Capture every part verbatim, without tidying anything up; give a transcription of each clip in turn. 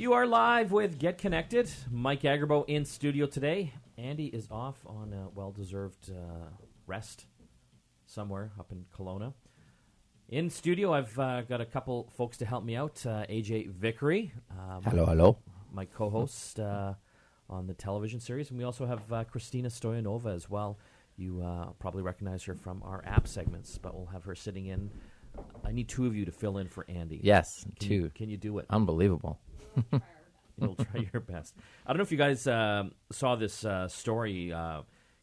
You are live with Get Connected. Mike Agarbo in studio today. Andy is off on a well-deserved uh, rest somewhere up in Kelowna. In studio, I've uh, got a couple folks to help me out. Uh, A J Vickery. Uh, hello, my, hello. My co-host uh, on the television series. And we also have uh, Christina Stoyanova as well. You uh, probably recognize her from our app segments, but we'll have her sitting in. I need two of you to fill in for Andy. Yes, can two. You, can you do it? Unbelievable. You'll try your best. I don't know if you guys uh, saw this uh, story uh,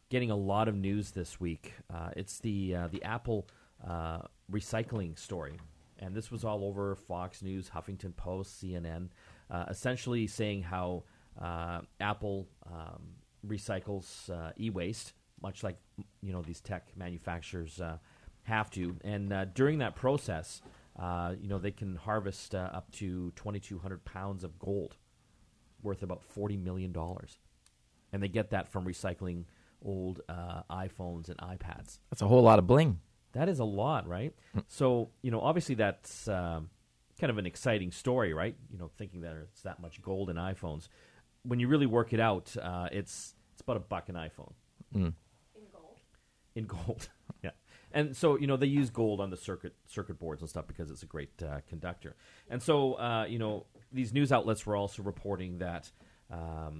getting a lot of news this week. Uh, it's the uh, the Apple uh, recycling story, and this was all over Fox News, Huffington Post, C N N, uh, essentially saying how uh, Apple um, recycles uh, e-waste, much like you know these tech manufacturers uh, have to. And uh, during that process, Uh, you know, they can harvest uh, up to twenty-two hundred pounds of gold worth about forty million dollars. And they get that from recycling old uh, iPhones and iPads. That's a whole lot of bling. That is a lot, right? So, you know, obviously that's um, kind of an exciting story, right? You know, thinking that it's that much gold in iPhones. When you really work it out, uh, it's it's about a buck an iPhone. Mm. In gold? In gold, yeah. And so, you know, they use gold on the circuit circuit boards and stuff because it's a great uh, conductor. And so, uh, you know, these news outlets were also reporting that um,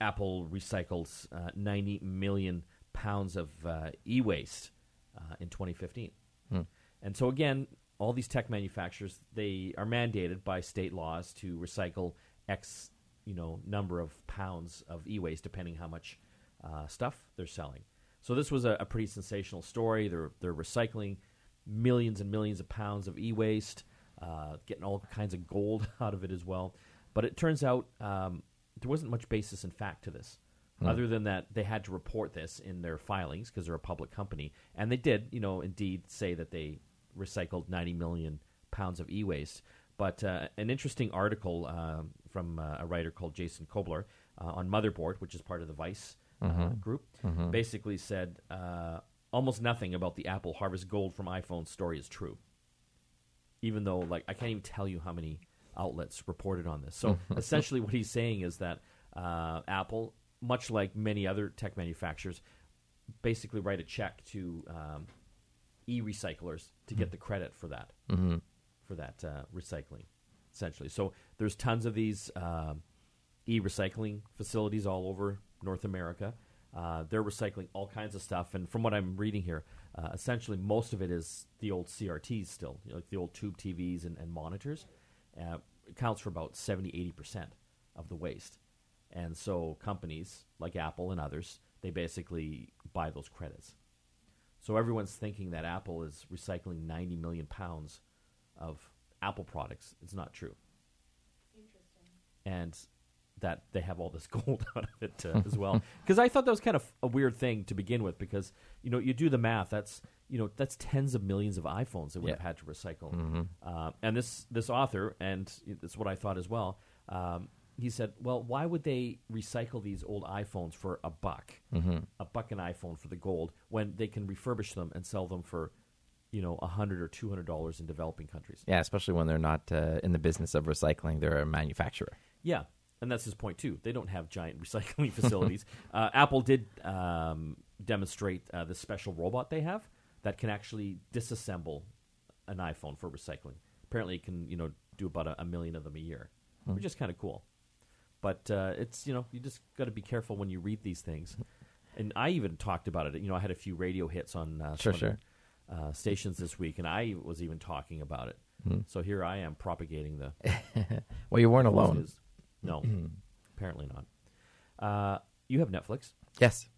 Apple recycles uh, ninety million pounds of uh, e-waste uh, in twenty fifteen. Hmm. And so, again, all these tech manufacturers, they are mandated by state laws to recycle X, you know, number of pounds of e-waste, depending how much uh, stuff they're selling. So this was a, a pretty sensational story. They're they're recycling millions and millions of pounds of e-waste, uh, getting all kinds of gold out of it as well. But it turns out um, there wasn't much basis in fact to this, hmm. other than that they had to report this in their filings because they're a public company, and they did, you know, indeed say that they recycled ninety million pounds of e-waste. But uh, an interesting article uh, from uh, a writer called Jason Kobler uh, on Motherboard, which is part of the Vice Mm-hmm. Uh, group, mm-hmm. basically said uh, almost nothing about the Apple Harvest Gold from iPhone story is true. Even though, like, I can't even tell you how many outlets reported on this. So essentially what he's saying is that uh, Apple, much like many other tech manufacturers, basically write a check to um, e-recyclers to mm-hmm. get the credit for that, mm-hmm. for that uh, recycling, essentially. So there's tons of these uh, e-recycling facilities all over North America. Uh, they're recycling all kinds of stuff, and from what I'm reading here, uh, essentially most of it is the old C R Ts still, you know, like the old tube T Vs and, and monitors. Uh, it counts for about seventy to eighty percent of the waste. And so companies like Apple and others, they basically buy those credits. So everyone's thinking that Apple is recycling ninety million pounds of Apple products. It's not true. Interesting. And that they have all this gold out of it uh, as well. Because I thought that was kind of a weird thing to begin with because, you know, you do the math, that's, you know, that's tens of millions of iPhones that would yeah. have had to recycle. Mm-hmm. Uh, and this, this author, and that's what I thought as well, um, he said, well, why would they recycle these old iPhones for a buck, mm-hmm. a buck an iPhone for the gold, when they can refurbish them and sell them for, you know, one hundred dollars or two hundred dollars in developing countries? Yeah, especially when they're not uh, in the business of recycling, they're a manufacturer. Yeah. And that's his point, too. They don't have giant recycling facilities. uh, Apple did um, demonstrate uh, the special robot they have that can actually disassemble an iPhone for recycling. Apparently it can, you know, do about a, a million of them a year, mm. which is kind of cool. But uh, it's, you know, you just got to be careful when you read these things. And I even talked about it. You know, I had a few radio hits on uh, sure, sure. Uh, stations this week, and I was even talking about it. Mm. So here I am propagating the... Well, you weren't alone. News. No, apparently not. Uh, you have Netflix. Yes.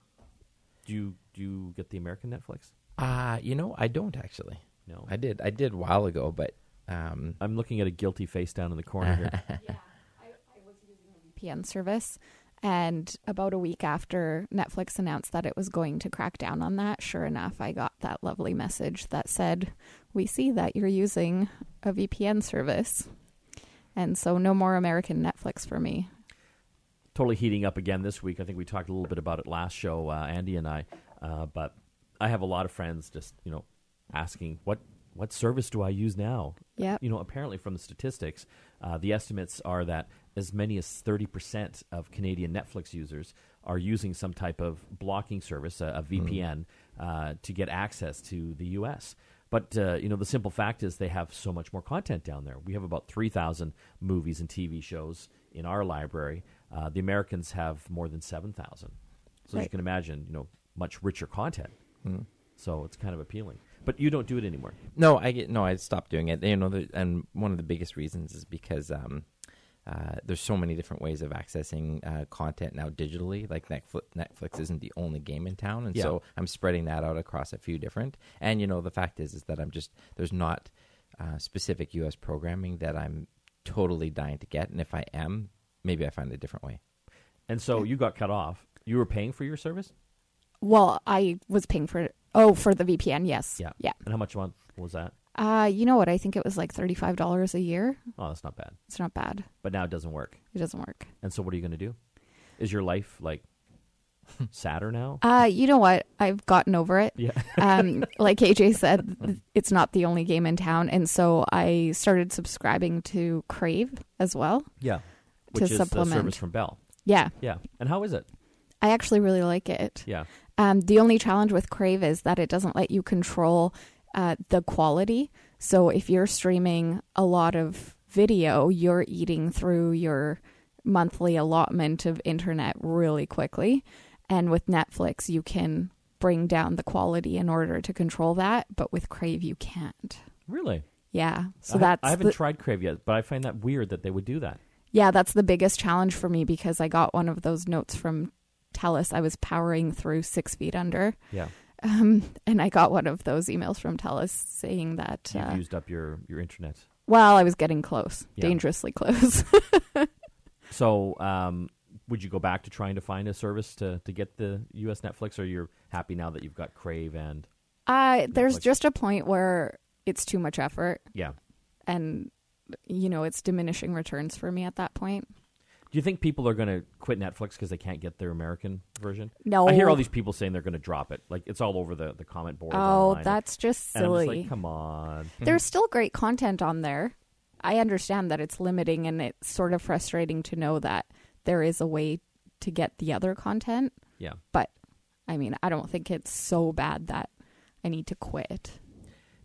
Do you do you get the American Netflix? Uh, you know, I don't actually. No. I did. I did a while ago, but... Um... I'm looking at a guilty face down in the corner here. Yeah, I, I was using a V P N service, and about a week after Netflix announced that it was going to crack down on that, sure enough, I got that lovely message that said, we see that you're using a V P N service. And so no more American Netflix for me. Totally heating up again this week. I think we talked a little bit about it last show, uh, Andy and I. Uh, but I have a lot of friends just, you know, asking, what what service do I use now? Yeah. You know, apparently from the statistics, uh, the estimates are that as many as thirty percent of Canadian Netflix users are using some type of blocking service, a, a V P N, mm-hmm. uh, to get access to the U S. But, uh, you know, the simple fact is they have so much more content down there. We have about three thousand movies and T V shows in our library. Uh, the Americans have more than seven thousand. So right. As you can imagine, you know, much richer content. Mm-hmm. So it's kind of appealing. But you don't do it anymore. No, I get, no, I stopped doing it. You know, the, and one of the biggest reasons is because um, uh, there's so many different ways of accessing uh, content now digitally. Like Netflix, Netflix isn't the only game in town, and yeah. so I'm spreading that out across a few different. And you know, the fact is, is that I'm just there's not uh, specific U S programming that I'm totally dying to get. And if I am, maybe I find a different way. And so you got cut off. You were paying for your service? Well, I was paying for it. Oh, for the V P N, yes. Yeah. yeah. And how much a month was that? Uh, you know what? I think it was like thirty-five dollars a year. Oh, that's not bad. It's not bad. But now it doesn't work. It doesn't work. And so what are you going to do? Is your life like sadder now? Uh, you know what? I've gotten over it. Yeah. um, like A J said, it's not the only game in town. And so I started subscribing to Crave as well. Yeah. Which to is supplement. The service from Bell. Yeah. Yeah. And how is it? I actually really like it. Yeah. Um, the only challenge with Crave is that it doesn't let you control uh, the quality. So if you're streaming a lot of video, you're eating through your monthly allotment of internet really quickly. And with Netflix, you can bring down the quality in order to control that. But with Crave, you can't. Really? Yeah. So I, that's I haven't the... tried Crave yet, but I find that weird that they would do that. Yeah, that's the biggest challenge for me because I got one of those notes from TELUS. I was powering through Six Feet Under. Yeah. Um, and I got one of those emails from TELUS saying that... You've uh, used up your, your internet. Well, I was getting close. Yeah. Dangerously close. So um, would you go back to trying to find a service to, to get the U S Netflix, or you're happy now that you've got Crave and... Uh, there's Netflix? Just a point where it's too much effort. Yeah. And, you know, it's diminishing returns for me at that point. Do you think people are going to quit Netflix because they can't get their American version? No. I hear all these people saying they're going to drop it. Like, it's all over the, the comment board. Oh, online. That's just silly. And I'm just like, come on. There's still great content on there. I understand that it's limiting, and it's sort of frustrating to know that there is a way to get the other content. Yeah. But, I mean, I don't think it's so bad that I need to quit.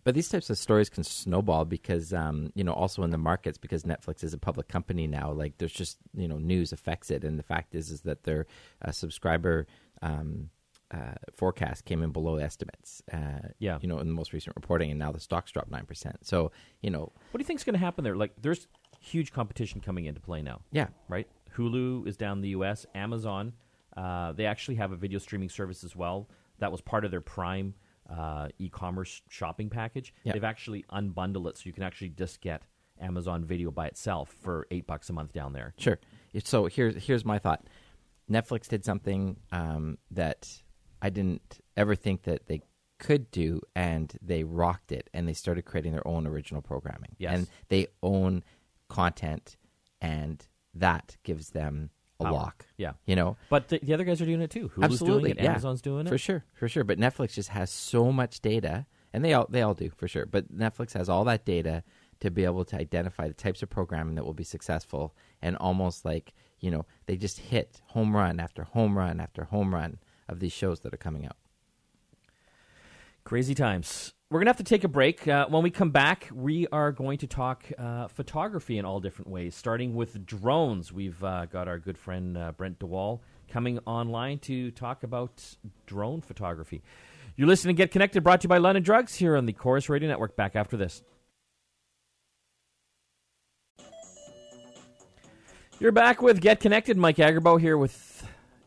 But these types of stories can snowball because, um, you know, also in the markets, because Netflix is a public company now, like there's just, you know, news affects it. And the fact is, is that their uh, subscriber um, uh, forecast came in below estimates, uh, yeah. you know, in the most recent reporting. And now the stock's dropped nine percent. So, you know. What do you think is going to happen there? Like there's huge competition coming into play now. Yeah. Right? Hulu is down in the U S. Amazon, uh, they actually have a video streaming service as well. That was part of their Prime Uh, e-commerce shopping package. Yep. They've actually unbundled it, so you can actually just get Amazon Video by itself for eight bucks a month down there. Sure. So here's here's my thought. Netflix did something um, that I didn't ever think that they could do, and they rocked it, and they started creating their own original programming. Yes. And they own content, and that gives them a lock. Yeah. You know? But the, the other guys are doing it too. Hulu's Absolutely. doing it. Yeah. Amazon's doing it. For sure. For sure. But Netflix just has so much data, and they all, they all do, for sure. But Netflix has all that data to be able to identify the types of programming that will be successful, and almost like, you know, they just hit home run after home run after home run of these shows that are coming out. Crazy times. We're going to have to take a break. Uh, when we come back, we are going to talk uh, photography in all different ways, starting with drones. We've uh, got our good friend uh, Brent DeWall coming online to talk about drone photography. You're listening to Get Connected, brought to you by London Drugs, here on the Chorus Radio Network. Back after this. You're back with Get Connected. Mike Agarbo here with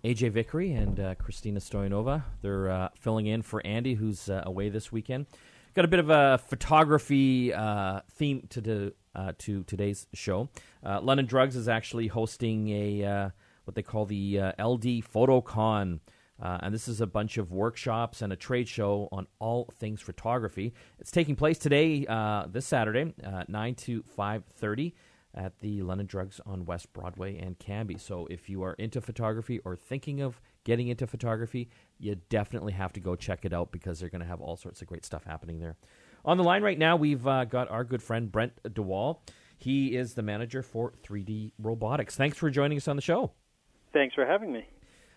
A J Vickery and uh, Christina Stoyanova. They're uh, filling in for Andy, who's uh, away this weekend. Got a bit of a photography uh, theme to do, uh, to today's show. Uh, London Drugs is actually hosting a uh, what they call the uh, L D PhotoCon, uh, and this is a bunch of workshops and a trade show on all things photography. It's taking place today, uh, this Saturday, uh, nine to five thirty. At the London Drugs on West Broadway and Cambie. So if you are into photography or thinking of getting into photography, you definitely have to go check it out because they're going to have all sorts of great stuff happening there. On the line right now, we've uh, got our good friend Brent DeWall. He is the manager for three D Robotics. Thanks for joining us on the show. Thanks for having me.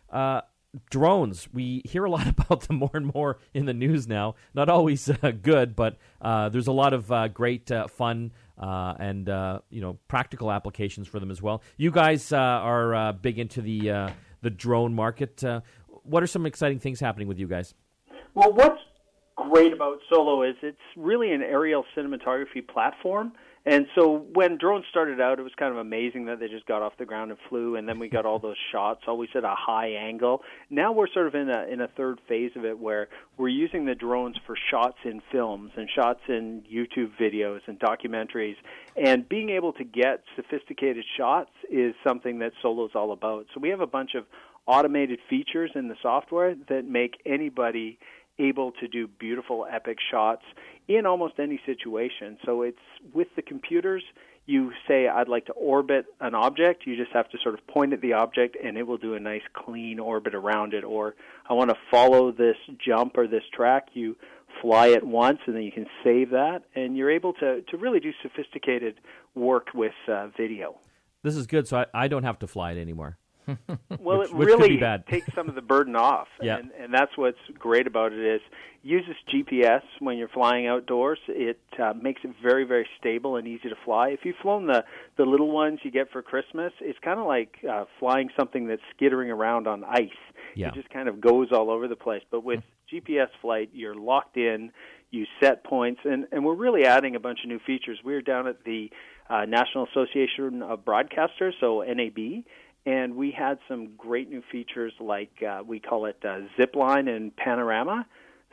Uh, drones, we hear a lot about them more and more in the news now. Not always uh, good, but uh, there's a lot of uh, great uh, fun uh, and uh, you know practical applications for them as well. You guys uh, are uh, big into the uh, the drone market. Uh, what are some exciting things happening with you guys? Well, what's great about Solo is it's really an aerial cinematography platform. And so when drones started out, it was kind of amazing that they just got off the ground and flew, and then we got all those shots, always at a high angle. Now we're sort of in a in a third phase of it where we're using the drones for shots in films and shots in YouTube videos and documentaries. And being able to get sophisticated shots is something that Solo's all about. So we have a bunch of automated features in the software that make anybody able to do beautiful, epic shots in almost any situation. So it's with the computers, you say, I'd like to orbit an object. You just have to sort of point at the object, and it will do a nice, clean orbit around it. Or I want to follow this jump or this track. You fly it once, and then you can save that. And you're able to, to really do sophisticated work with uh, video. This is good, so I, I don't have to fly it anymore. Well, which, it really takes some of the burden off, yeah. and, and that's what's great about it is it uses G P S when you're flying outdoors. It uh, makes it very, very stable and easy to fly. If you've flown the, the little ones you get for Christmas, it's kind of like uh, flying something that's skittering around on ice. Yeah. It just kind of goes all over the place. But with mm-hmm. G P S flight, you're locked in. You set points, and, and we're really adding a bunch of new features. We're down at the uh, National Association of Broadcasters, so N A B, and we had some great new features like uh, we call it uh, zipline and panorama.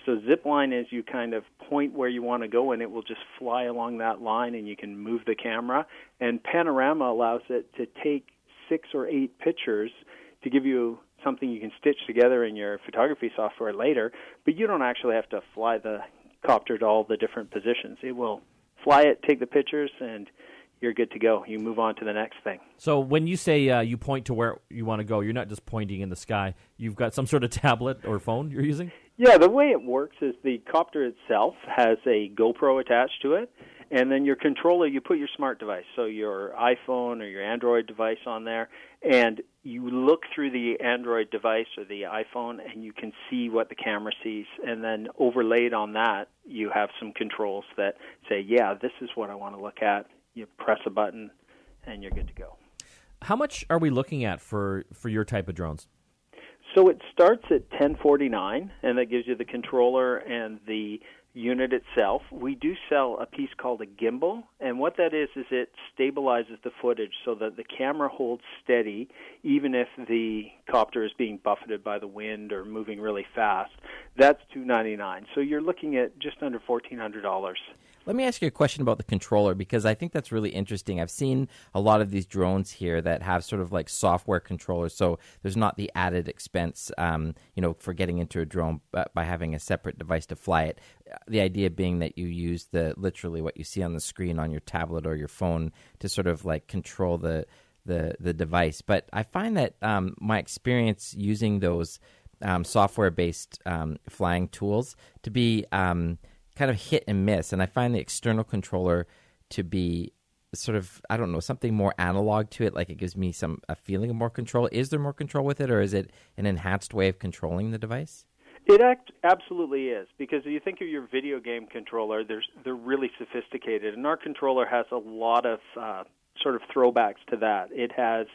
So zipline is you kind of point where you want to go, and it will just fly along that line, and you can move the camera. And panorama allows it to take six or eight pictures to give you something you can stitch together in your photography software later, but you don't actually have to fly the copter to all the different positions. It will fly it, take the pictures, and you're good to go. You move on to the next thing. So when you say uh, you point to where you want to go, you're not just pointing in the sky. You've got some sort of tablet or phone you're using? Yeah, the way it works is the copter itself has a GoPro attached to it, and then your controller, you put your smart device, so your iPhone or your Android device on there, and you look through the Android device or the iPhone, and you can see what the camera sees. And then overlaid on that, you have some controls that say, yeah, this is what I want to look at. You press a button, and you're good to go. How much are we looking at for, for your type of drones? So it starts at ten forty-nine, and that gives you the controller and the unit itself. We do sell a piece called a gimbal, and what that is is it stabilizes the footage so that the camera holds steady even if the copter is being buffeted by the wind or moving really fast. That's two ninety-nine. So you're looking at just under fourteen hundred dollars. Let me ask you a question about the controller, because I think that's really interesting. I've seen a lot of these drones here that have sort of like software controllers, so there's not the added expense, um, you know, for getting into a drone by having a separate device to fly it. The idea being that you use the literally what you see on the screen on your tablet or your phone to sort of like control the the, the device. But I find that um, my experience using those um, software-based um, flying tools to be Um, kind of hit and miss, and I find the external controller to be sort of, I don't know, something more analog to it, like it gives me some a feeling of more control. Is there more control with it, or is it an enhanced way of controlling the device? It act, absolutely is, because if you think of your video game controller, there's, they're really sophisticated, and our controller has a lot of uh, sort of throwbacks to that. It has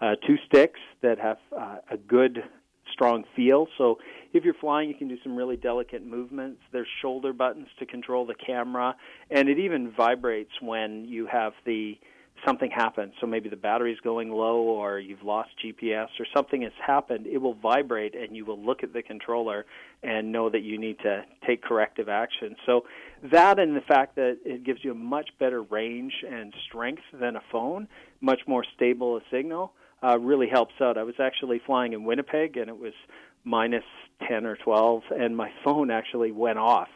uh, two sticks that have uh, a good strong feel. So if you're flying, you can do some really delicate movements. There's shoulder buttons to control the camera, and it even vibrates when you have the something happen. So maybe the battery's going low or you've lost G P S or something has happened. It will vibrate, and you will look at the controller and know that you need to take corrective action. So that, and the fact that it gives you a much better range and strength than a phone, much more stable a signal, Uh, really helps out. I was actually flying in Winnipeg, and it was minus ten or twelve, and my phone actually went off.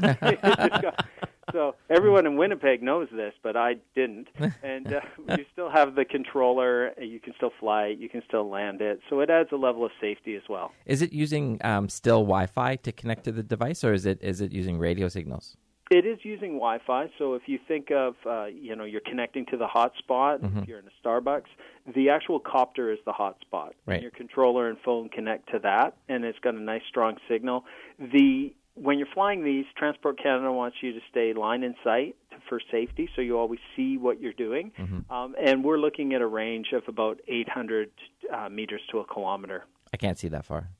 It, it got, so everyone in Winnipeg knows this, but I didn't. And uh, you still have the controller. You can still fly it. You can still land it. So it adds a level of safety as well. Is it using um, still Wi-Fi to connect to the device, or is it is it using radio signals? It is using Wi-Fi, so if you think of, uh, you know, you're connecting to the hotspot, mm-hmm. if you're in a Starbucks, the actual copter is the hotspot. Right. Your controller and phone connect to that, and it's got a nice, strong signal. The When you're flying these, Transport Canada wants you to stay line in sight for safety, so you always see what you're doing. Mm-hmm. Um, and we're looking at a range of about eight hundred uh, meters to a kilometer. I can't see that far.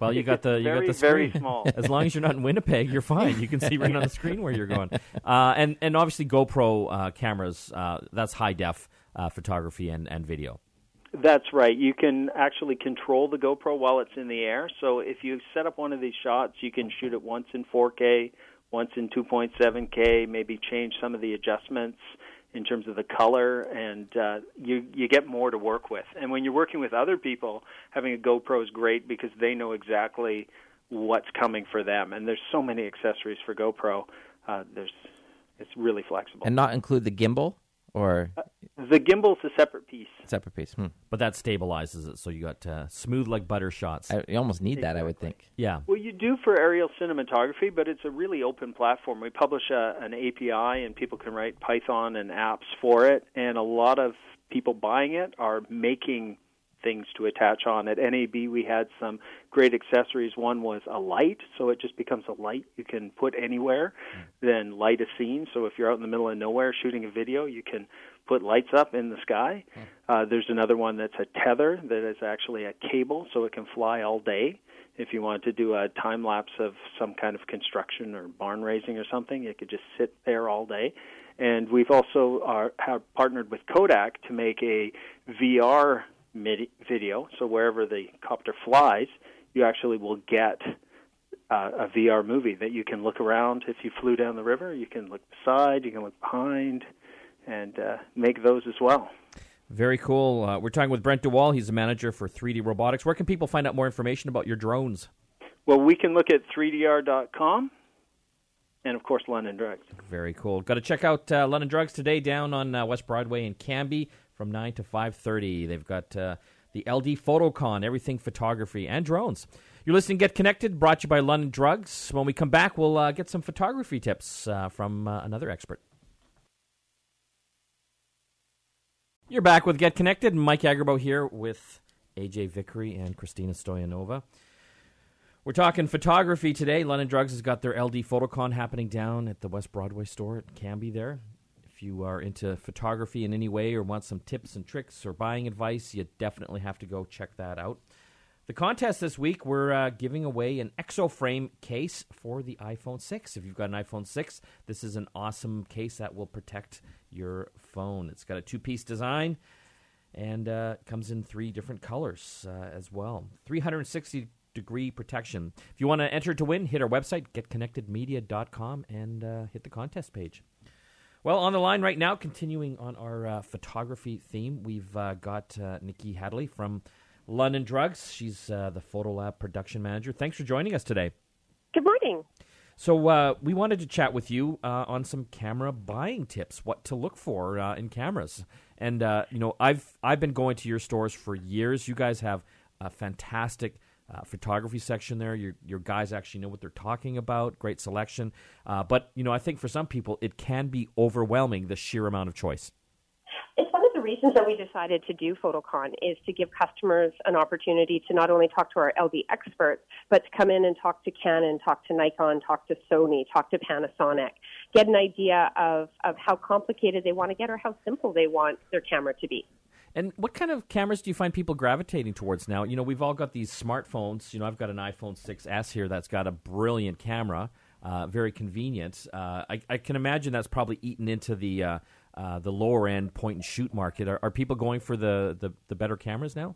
Well, you got the you very, got the screen. Very small. As long as you're not in Winnipeg, you're fine. You can see right on the screen where you're going. Uh, and and obviously GoPro uh, cameras. Uh, that's high def uh, photography and, and video. That's right. You can actually control the GoPro while it's in the air. So if you set up one of these shots, you can shoot it once in four K, once in two point seven K. Maybe change some of the adjustments in terms of the color, and uh, you you get more to work with. And when you're working with other people, having a GoPro is great because they know exactly what's coming for them. And there's so many accessories for GoPro. Uh, there's it's really flexible. And not include the gimbal, or uh, the gimbal's a separate piece. Separate piece, hmm. But that stabilizes it, so you got uh, smooth like butter shots. I, you almost need exactly. that, I would think. Yeah. Well, you do for aerial cinematography, but it's a really open platform. We publish a, an A P I, and people can write Python and apps for it. And a lot of people buying it are making things to attach on. At N A B, we had some great accessories. One was a light, so it just becomes a light you can put anywhere, then light a scene. So if you're out in the middle of nowhere shooting a video, you can put lights up in the sky. Uh, there's another one that's a tether that is actually a cable, so it can fly all day. If you wanted to do a time lapse of some kind of construction or barn raising or something, it could just sit there all day. And we've also are, have partnered with Kodak to make a V R video, so wherever the copter flies, you actually will get uh, a V R movie that you can look around. If you flew down the river, you can look beside, you can look behind, and uh, make those as well. Very cool. Uh, we're talking with Brent DeWall. He's a manager for three D Robotics. Where can people find out more information about your drones? Well, we can look at three D R dot com. And, of course, London Drugs. Very cool. Got to check out uh, London Drugs today down on uh, West Broadway in Cambie from nine to five thirty. They've got uh, the L D PhotoCon, everything photography and drones. You're listening to Get Connected, brought to you by London Drugs. When we come back, we'll uh, get some photography tips uh, from uh, another expert. You're back with Get Connected. Mike Agarbo here with A J Vickery and Christina Stoyanova. We're talking photography today. London Drugs has got their L D PhotoCon happening down at the West Broadway store at Cambie there. If you are into photography in any way or want some tips and tricks or buying advice, you definitely have to go check that out. The contest this week, we're uh, giving away an ExoFrame case for the iPhone six. If you've got an iPhone six, this is an awesome case that will protect your phone. It's got a two-piece design and uh, comes in three different colors uh, as well. three hundred sixty degree protection. If you want to enter to win, hit our website, get connected media dot com, and uh, hit the contest page. Well, on the line right now, continuing on our uh, photography theme, we've uh, got uh, Nikki Hadley from London Drugs. She's uh, the Photo Lab production manager. Thanks for joining us today. Good morning. So uh, we wanted to chat with you uh, on some camera buying tips, what to look for uh, in cameras. And, uh, you know, I've, I've been going to your stores for years. You guys have a fantastic Uh, photography section there. Your your guys actually know what they're talking about. Great selection. Uh, but, you know, I think for some people it can be overwhelming, the sheer amount of choice. It's one of the reasons that we decided to do PhotoCon is to give customers an opportunity to not only talk to our L D experts, but to come in and talk to Canon, talk to Nikon, talk to Sony, talk to Panasonic, get an idea of, of how complicated they want to get or how simple they want their camera to be. And what kind of cameras do you find people gravitating towards now? You know, we've all got these smartphones. You know, I've got an iPhone six S here that's got a brilliant camera, uh, very convenient. Uh, I, I can imagine that's probably eaten into the uh, uh, the lower-end point-and-shoot market. Are, are people going for the, the, the better cameras now?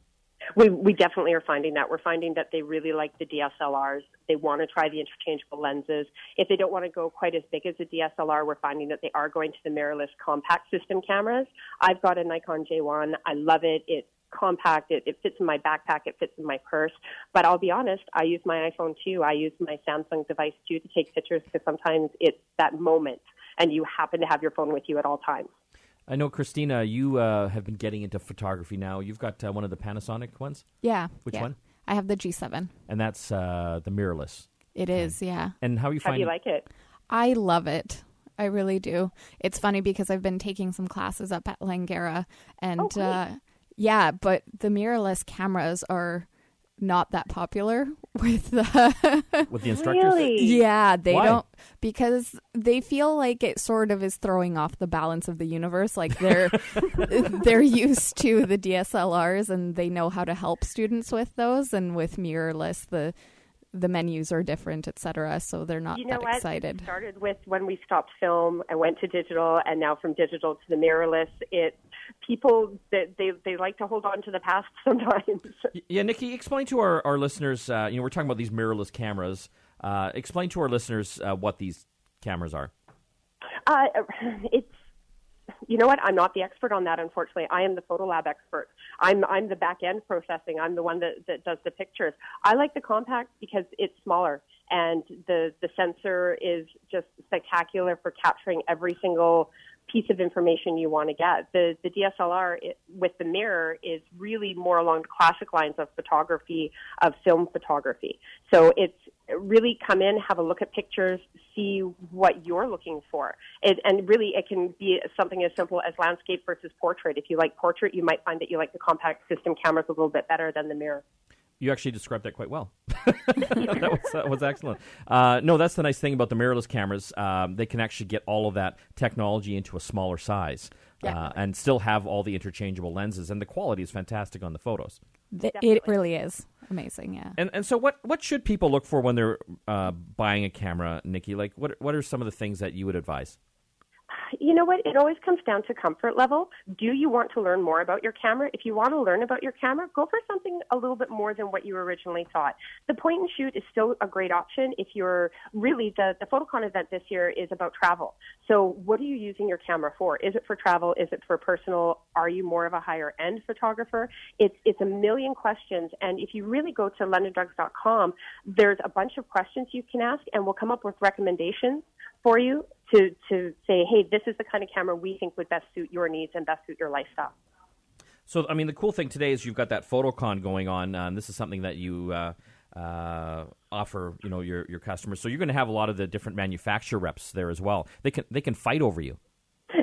We, we definitely are finding that. We're finding that they really like the D S L Rs. They want to try the interchangeable lenses. If they don't want to go quite as big as a D S L R, we're finding that they are going to the mirrorless compact system cameras. I've got a Nikon J one. I love it. It's compact. It, it fits in my backpack. It fits in my purse. But I'll be honest, I use my iPhone two. I use my Samsung device too to take pictures because sometimes it's that moment and you happen to have your phone with you at all times. I know, Christina, you uh, have been getting into photography now. You've got uh, one of the Panasonic ones? Yeah. Which yeah. one? I have the G seven. And that's uh, the mirrorless. It is, yeah. And how are you finding it? How do you like it? I love it. I really do. It's funny because I've been taking some classes up at Langara, and oh, uh, yeah, but the mirrorless cameras are not that popular with the with the instructors. Really? Yeah, they Why? don't, because they feel like it sort of is throwing off the balance of the universe. Like they're they're used to the D S L Rs and they know how to help students with those, and with mirrorless the the menus are different, et cetera. So they're not you know that what? excited. It started with when we stopped film and went to digital, and now from digital to the mirrorless. It people they they, they like to hold on to the past sometimes. Yeah, Nikki, explain to our our listeners. Uh, you know, we're talking about these mirrorless cameras. Uh, explain to our listeners uh, what these cameras are. Uh, it's you know what? I'm not the expert on that, unfortunately. I am the photo lab expert. I'm I'm the back end processing. I'm the one that, that does the pictures. I like the compact because it's smaller, and the, the sensor is just spectacular for capturing every single piece of information you want to get. The the D S L R it, with the mirror is really more along the classic lines of photography, of film photography. So it's really come in, have a look at pictures, see what you're looking for. It, and really it can be something as simple as landscape versus portrait. If you like portrait, you might find that you like the compact system cameras a little bit better than the mirror. You actually described that quite well. that, was, that was excellent. Uh, no, that's the nice thing about the mirrorless cameras. Um, they can actually get all of that technology into a smaller size yeah. uh, and still have all the interchangeable lenses. And the quality is fantastic on the photos. The, it really is. Amazing, yeah. And and so what, what should people look for when they're uh, buying a camera, Nikki? Like, what what are some of the things that you would advise? You know what? It always comes down to comfort level. Do you want to learn more about your camera? If you want to learn about your camera, go for something a little bit more than what you originally thought. The point and shoot is still a great option if you're really, the, the PhotoCon event this year is about travel. So what are you using your camera for? Is it for travel? Is it for personal? Are you more of a higher end photographer? It's it's a million questions. And if you really go to London Drugs dot com, there's a bunch of questions you can ask, and we'll come up with recommendations for you to, to say, hey, this is the kind of camera we think would best suit your needs and best suit your lifestyle. So, I mean, the cool thing today is you've got that PhotoCon going on, uh, and this is something that you uh, uh, offer, you know, your, your customers. So you're going to have a lot of the different manufacturer reps there as well. They can they can fight over you.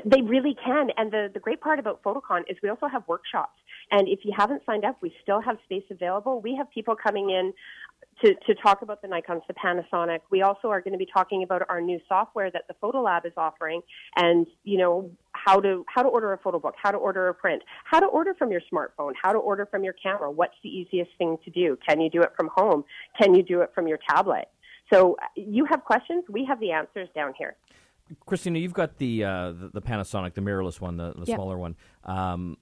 They really can. And the, the great part about PhotoCon is we also have workshops. And if you haven't signed up, we still have space available. We have people coming in to, to talk about the Nikons, the Panasonic. We also are going to be talking about our new software that the Photo Lab is offering, and, you know, how to how to order a photo book, how to order a print, how to order from your smartphone, how to order from your camera. What's the easiest thing to do? Can you do it from home? Can you do it from your tablet? So you have questions. We have the answers down here. Christina, you've got the uh, the, the Panasonic, the mirrorless one, the, the yep. smaller one. Um,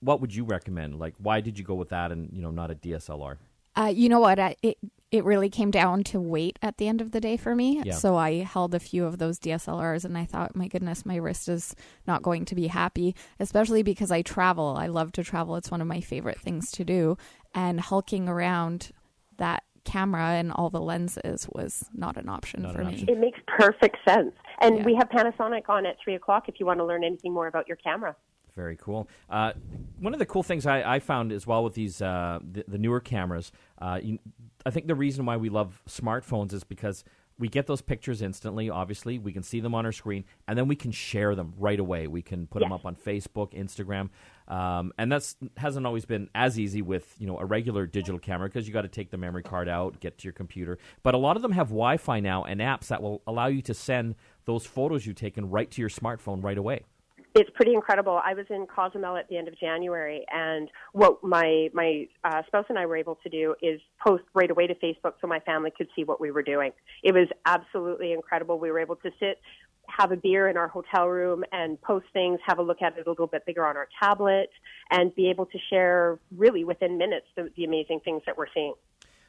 what would you recommend? Like, why did you go with that and, you know, not a D S L R? Uh, you know what? I, it it really came down to weight at the end of the day for me. Yeah. So I held a few of those D S L Rs, and I thought, my goodness, my wrist is not going to be happy, especially because I travel. I love to travel. It's one of my favorite things to do. And hulking around that camera and all the lenses was not an option not for an option. me. It makes perfect sense. And yeah. we have Panasonic on at three o'clock if you want to learn anything more about your camera. Very cool. Uh, one of the cool things I, I found as well with these uh, the, the newer cameras, uh, you, I think the reason why we love smartphones is because we get those pictures instantly, obviously. We can see them on our screen, and then we can share them right away. We can put yes. them up on Facebook, Instagram. Um, and that hasn't always been as easy with, you know, a regular digital camera because you got to take the memory card out, get to your computer. But a lot of them have Wi-Fi now and apps that will allow you to send those photos you've taken right to your smartphone right away. It's pretty incredible. I was in Cozumel at the end of January, and what my my uh, spouse and I were able to do is post right away to Facebook so my family could see what we were doing. It was absolutely incredible. We were able to sit, have a beer in our hotel room, and post things, have a look at it a little bit bigger on our tablet, and be able to share really within minutes the, the amazing things that we're seeing.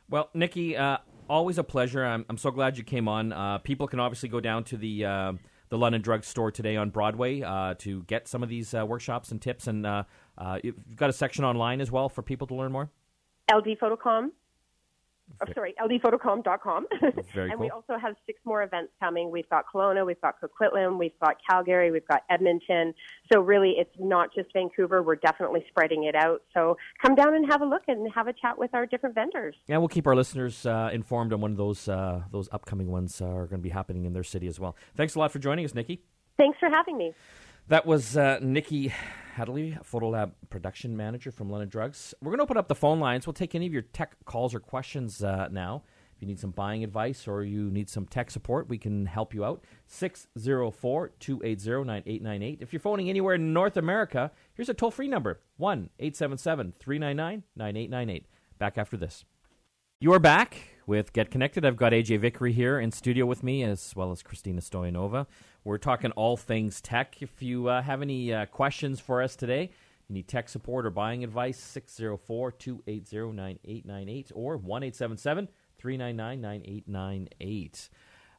Well, Nikki, uh, always a pleasure. I'm, I'm so glad you came on. Uh, people can obviously go down to the... Uh, the London Drugs store today on Broadway uh, to get some of these uh, workshops and tips. And uh, uh, you've got a section online as well for people to learn more? L D PhotoCon. I'm sorry, L D photocom dot com. Very and cool. We also have six more events coming. We've got Kelowna, we've got Coquitlam, we've got Calgary, we've got Edmonton. So really, it's not just Vancouver. We're definitely spreading it out. So come down and have a look and have a chat with our different vendors. And we'll keep our listeners uh, informed on when those uh, those upcoming ones are going to be happening in their city as well. Thanks a lot for joining us, Nikki. Thanks for having me. That was uh, Nikki Hadley, Photolab production manager from London Drugs. We're going to open up the phone lines. We'll take any of your tech calls or questions uh, now. If you need some buying advice or you need some tech support, we can help you out. six oh four, two eight oh, nine eight nine eight. If you're phoning anywhere in North America, here's a toll-free number, one eight seven seven, three nine nine, nine eight nine eight. Back after this. You are back with Get Connected. I've got A J Vickery here in studio with me, as well as Christina Stoyanova. We're talking all things tech. If you uh, have any uh, questions for us today, you need tech support or buying advice, six oh four, two eight oh, nine eight nine eight or one eight seven seven, three nine nine, nine eight nine eight.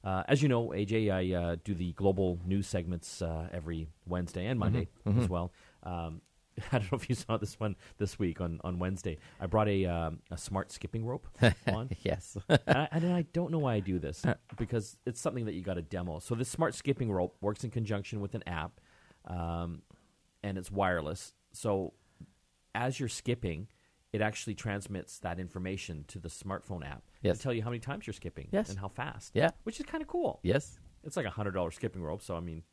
Uh, as you know, A J, I uh, do the global news segments uh, every Wednesday and Monday mm-hmm. Mm-hmm. as well. Um, I don't know if you saw this one this week on, on Wednesday. I brought a um, a smart skipping rope on. Yes. and, I, and I don't know why I do this, because it's something that you got to demo. So this smart skipping rope works in conjunction with an app, um, and it's wireless. So as you're skipping, it actually transmits that information to the smartphone app yes. to tell you how many times you're skipping yes. and how fast. Yeah. Which is kind of cool. Yes. It's like a one hundred dollars skipping rope, so, I mean,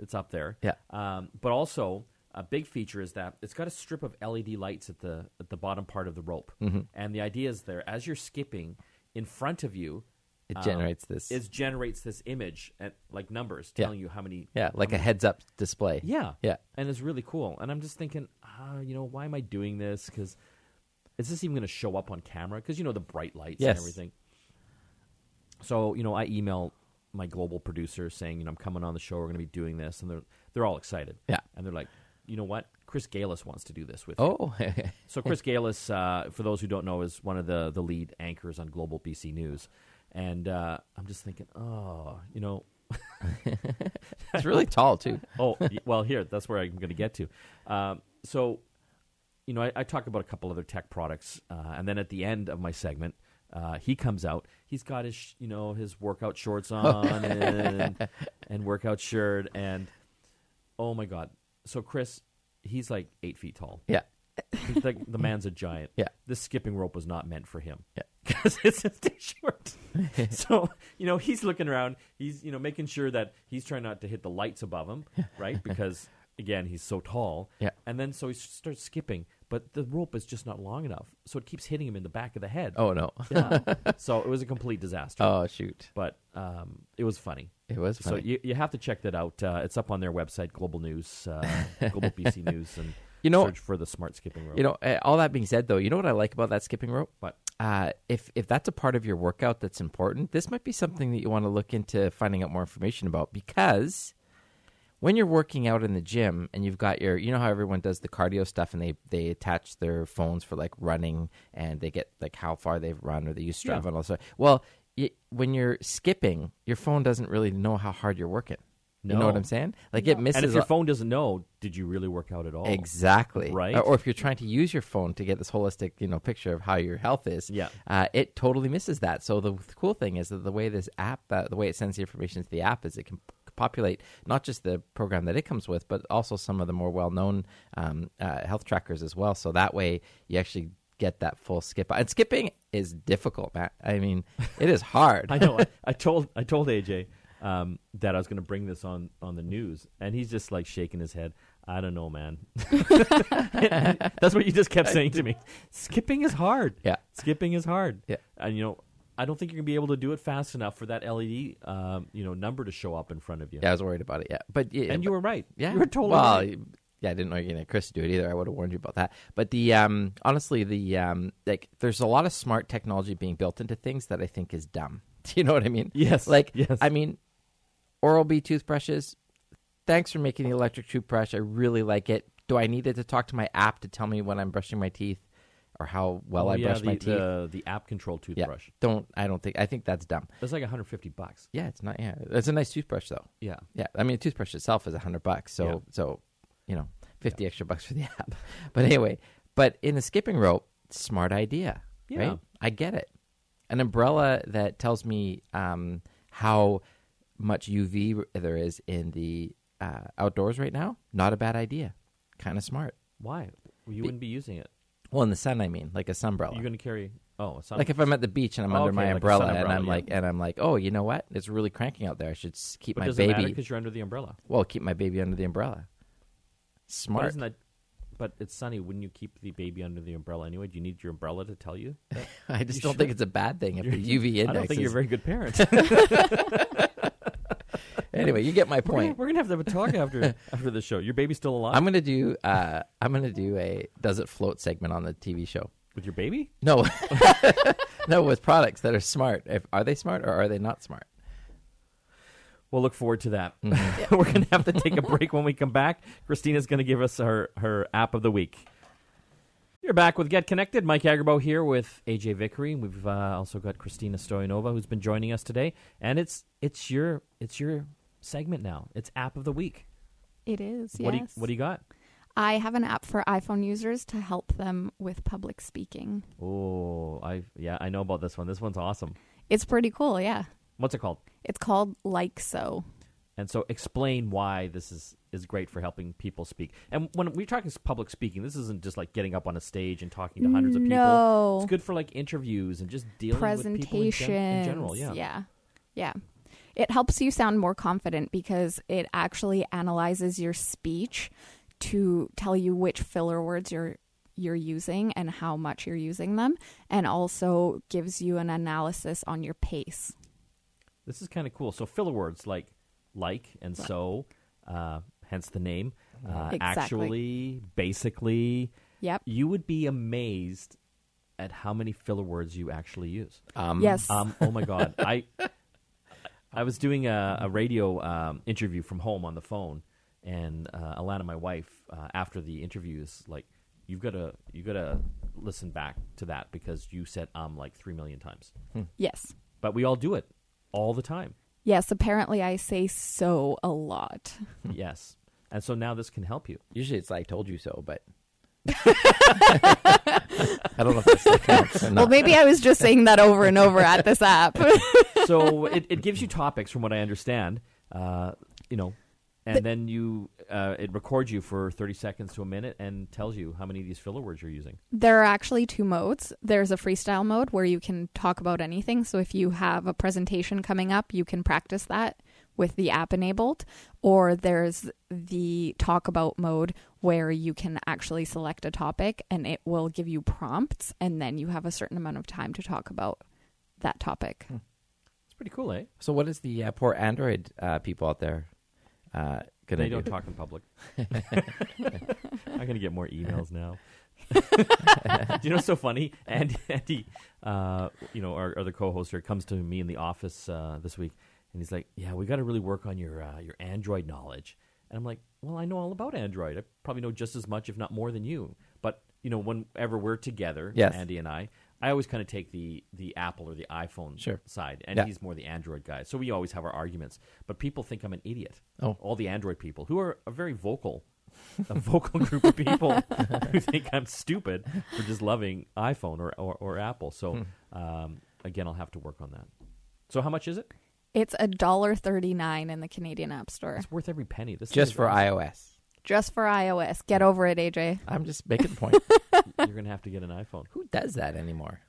it's up there. Yeah. Um, but also... a big feature is that it's got a strip of L E D lights at the at the bottom part of the rope. Mm-hmm. And the idea is there, as you're skipping, in front of you... It um, generates this. It generates this image, at, like numbers, telling yeah. you how many... Yeah, like many. A heads-up display. Yeah. Yeah. And it's really cool. And I'm just thinking, ah, you know, why am I doing this? Because is this even going to show up on camera? Because, you know, the bright lights yes. and everything. So, you know, I email my global producer saying, you know, I'm coming on the show, we're going to be doing this. And they're they're all excited. Yeah. And they're like... You know what? Chris Gailus wants to do this with you. Oh. So Chris Gailus, uh, for those who don't know, is one of the, the lead anchors on Global B C News. And uh, I'm just thinking, oh, you know. It's really tall, too. Oh, well, here, that's where I'm going to get to. Um, so, you know, I, I talk about a couple other tech products. Uh, and then at the end of my segment, uh, he comes out. He's got his, you know, his workout shorts on and, and workout shirt. And, oh, my God. So Chris, he's like eight feet tall. Yeah. He's like, the man's a giant. Yeah. This skipping rope was not meant for him. Yeah. Because it's too short. So, you know, he's looking around. He's, you know, making sure that he's trying not to hit the lights above him, right? Because, again, he's so tall. Yeah. And then so he starts skipping. But the rope is just not long enough. So it keeps hitting him in the back of the head. Oh, no. Yeah. So it was a complete disaster. Oh, shoot. But um, it was funny. It was funny. So you, you have to check that out. Uh, it's up on their website, Global News, uh, Global B C News, and you know, search for the smart skipping rope. You know, all that being said, though, you know what I like about that skipping rope? What? Uh, if if that's a part of your workout that's important, this might be something that you want to look into finding out more information about, because... when you're working out in the gym and you've got your, you know how everyone does the cardio stuff and they, they attach their phones for like running and they get like how far they've run or they use Strava yeah. and all that. Well, you, when you're skipping, your phone doesn't really know how hard you're working. No. You know what I'm saying? Like no. it misses. And if your phone doesn't know, did you really work out at all? Exactly. Right. Or, or if you're trying to use your phone to get this holistic, you know, picture of how your health is, yeah. uh, it totally misses that. So the, the cool thing is that the way this app, uh, the way it sends the information to the app is it can populate not just the program that it comes with, but also some of the more well-known um, uh, health trackers as well. So that way you actually get that full skip. And skipping is difficult, Matt. I mean, it is hard. I know. I, I told I told A J um, that I was going to bring this on, on the news, and he's just like shaking his head. I don't know, man. That's what you just kept saying to me. Skipping is hard. Yeah. Skipping is hard. Yeah. And, you know, I don't think you're going to be able to do it fast enough for that L E D, um, you know, number to show up in front of you. Yeah, I was worried about it. Yeah, but yeah, and but, you were right. Yeah, you were totally well, right. Yeah, I didn't know you were going to Chris to do it either. I would have warned you about that. But the um, honestly, the um, like, there's a lot of smart technology being built into things that I think is dumb. Do you know what I mean? Yes. Like, yes. I mean, Oral-B toothbrushes. Thanks for making the electric toothbrush. I really like it. Do I need it to talk to my app to tell me when I'm brushing my teeth? Or how well oh, I yeah, brush the, my teeth. The, the app control toothbrush. Yeah. Don't I don't think I think that's dumb. That's like one hundred fifty bucks. Yeah, it's not. Yeah, it's a nice toothbrush though. Yeah, yeah. I mean, the toothbrush itself is one hundred bucks. So yeah. so, you know, fifty yeah. extra bucks for the app. But anyway, but in the skipping rope, smart idea. Yeah, right? I get it. an umbrella that tells me um, how much U V there is in the uh, outdoors right now, not a bad idea. Kind of smart. Why? Well, you be- wouldn't be using it. Well, in the sun, I mean, like a sunbrella. You're going to carry... Oh, sun- like if I'm at the beach and I'm oh, under okay, my like umbrella, umbrella and I'm yeah. like, and I'm like, oh, you know what? It's really cranking out there. I should keep but my does baby. Does it matter because you're under the umbrella? Well, keep my baby under the umbrella. Smart. But, isn't that, but it's sunny. Wouldn't you keep the baby under the umbrella anyway? Do you need your umbrella to tell you? I just you don't should. think it's a bad thing if you're, the U V index. I don't think is... you're a very good parent. Anyway, you get my point. We're gonna, we're gonna have to have a talk after after the show. Your baby's still alive. I'm gonna do. Uh, I'm gonna do a does it float segment on the T V show. With your baby? No. No, with products that are smart. If, are they smart or are they not smart? We'll look forward to that. Mm-hmm. We're going to have to take a break. When we come back, Christina's going to give us her, her app of the week. You're back with Get Connected. Mike Agarbo here with A J Vickery. We've uh, also got Christina Stoyanova, who's been joining us today. And it's it's your it's your segment now. It's app of the week. It is, what yes. Do you, what do you got? I have an app for iPhone users to help them with public speaking. Oh, I yeah, I know about this one. This one's awesome. It's pretty cool, yeah. What's it called? It's called Like So. And so explain why this is, is great for helping people speak. And when we're talking public speaking, this isn't just like getting up on a stage and talking to hundreds no. of people. It's good for like interviews and just dealing with people in, gen- in general. Yeah, yeah, yeah. It helps you sound more confident because it actually analyzes your speech to tell you which filler words you're you're using and how much you're using them, and also gives you an analysis on your pace. This is kind of cool. So filler words like like and what? so, uh, hence the name, uh, exactly. actually, basically. Yep. You would be amazed at how many filler words you actually use. Um, yes. Um, oh, my God. I I was doing a, a radio um, interview from home on the phone. And uh, Alana, my wife, uh, after the interview is like, you've got to you got to listen back to that because you said um like three million times. Hmm. Yes. But we all do it all the time. Yes. Apparently, I say so a lot. Yes. And so now this can help you. Usually it's like, told you so, but. I don't know if that's the case or not. Well, maybe I was just saying that over and over at this app. So it, it gives you topics from what I understand, uh, you know. And then you, uh, it records you for thirty seconds to a minute and tells you how many of these filler words you're using. There are actually two modes. There's a freestyle mode where you can talk about anything. So if you have a presentation coming up, you can practice that with the app enabled. Or there's the talk about mode where you can actually select a topic and it will give you prompts. And then you have a certain amount of time to talk about that topic. Hmm. It's pretty cool, eh? So what is the uh, poor Android uh, people out there? Uh, they do? don't talk in public. I'm going to get more emails now. Do you know what's so funny? Andy, Andy uh, you know, our other co-host here, comes to me in the office uh, this week, and he's like, yeah, we got to really work on your uh, your Android knowledge. And I'm like, well, I know all about Android. I probably know just as much, if not more than you. But, you know, whenever we're together, yes. Andy and I, I always kind of take the, the Apple or the iPhone sure. side, and yeah. he's more the Android guy. So we always have our arguments. But people think I'm an idiot. Oh. All the Android people, who are a very vocal, a vocal group of people who think I'm stupid for just loving iPhone or, or, or Apple. So, hmm. um, again, I'll have to work on that. So how much is it? It's one dollar thirty-nine in the Canadian App Store. It's worth every penny. This Just for awesome. iOS. Just for iOS. Get over it, A J. I'm just making the point. You're going to have to get an iPhone. Who does that anymore?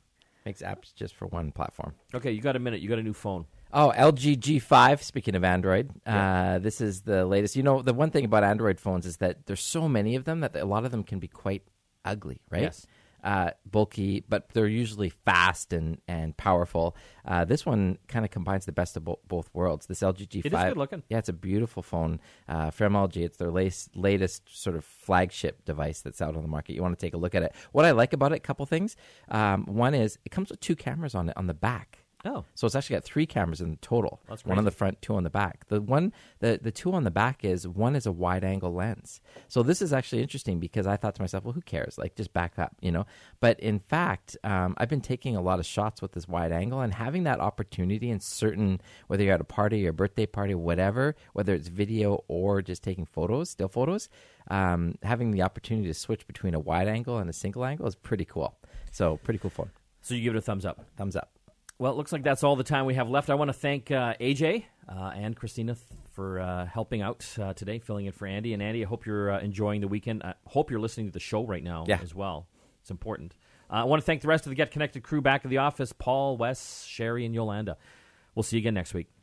Makes apps just for one platform. Okay, you got a minute. You got a new phone. Oh, L G G five, speaking of Android. Yeah. Uh, this is the latest. You know, the one thing about Android phones is that there's so many of them that a lot of them can be quite ugly, right? Yes. Uh, bulky, but they're usually fast and, and powerful. Uh, this one kind of combines the best of bo- both worlds. This L G G five. It is good looking. Yeah, it's a beautiful phone uh, from L G. It's their latest, latest sort of flagship device that's out on the market. You want to take a look at it. What I like about it, a couple things. Um, one is it comes with two cameras on it on the back. Oh. So it's actually got three cameras in total. That's crazy. One on the front, two on the back. The one, the, the two on the back is, one is a wide-angle lens. So this is actually interesting because I thought to myself, well, who cares? Like, just back up, you know? But in fact, um, I've been taking a lot of shots with this wide-angle, and having that opportunity in certain, whether you're at a party or a birthday party, whatever, whether it's video or just taking photos, still photos, um, having the opportunity to switch between a wide-angle and a single-angle is pretty cool. So pretty cool phone. So you give it a thumbs up? Thumbs up. Well, it looks like that's all the time we have left. I want to thank uh, A J uh, and Christina th- for uh, helping out uh, today, filling in for Andy. And Andy, I hope you're uh, enjoying the weekend. I hope you're listening to the show right now yeah. as well. It's important. Uh, I want to thank the rest of the Get Connected crew back at the office, Paul, Wes, Sherry, and Yolanda. We'll see you again next week.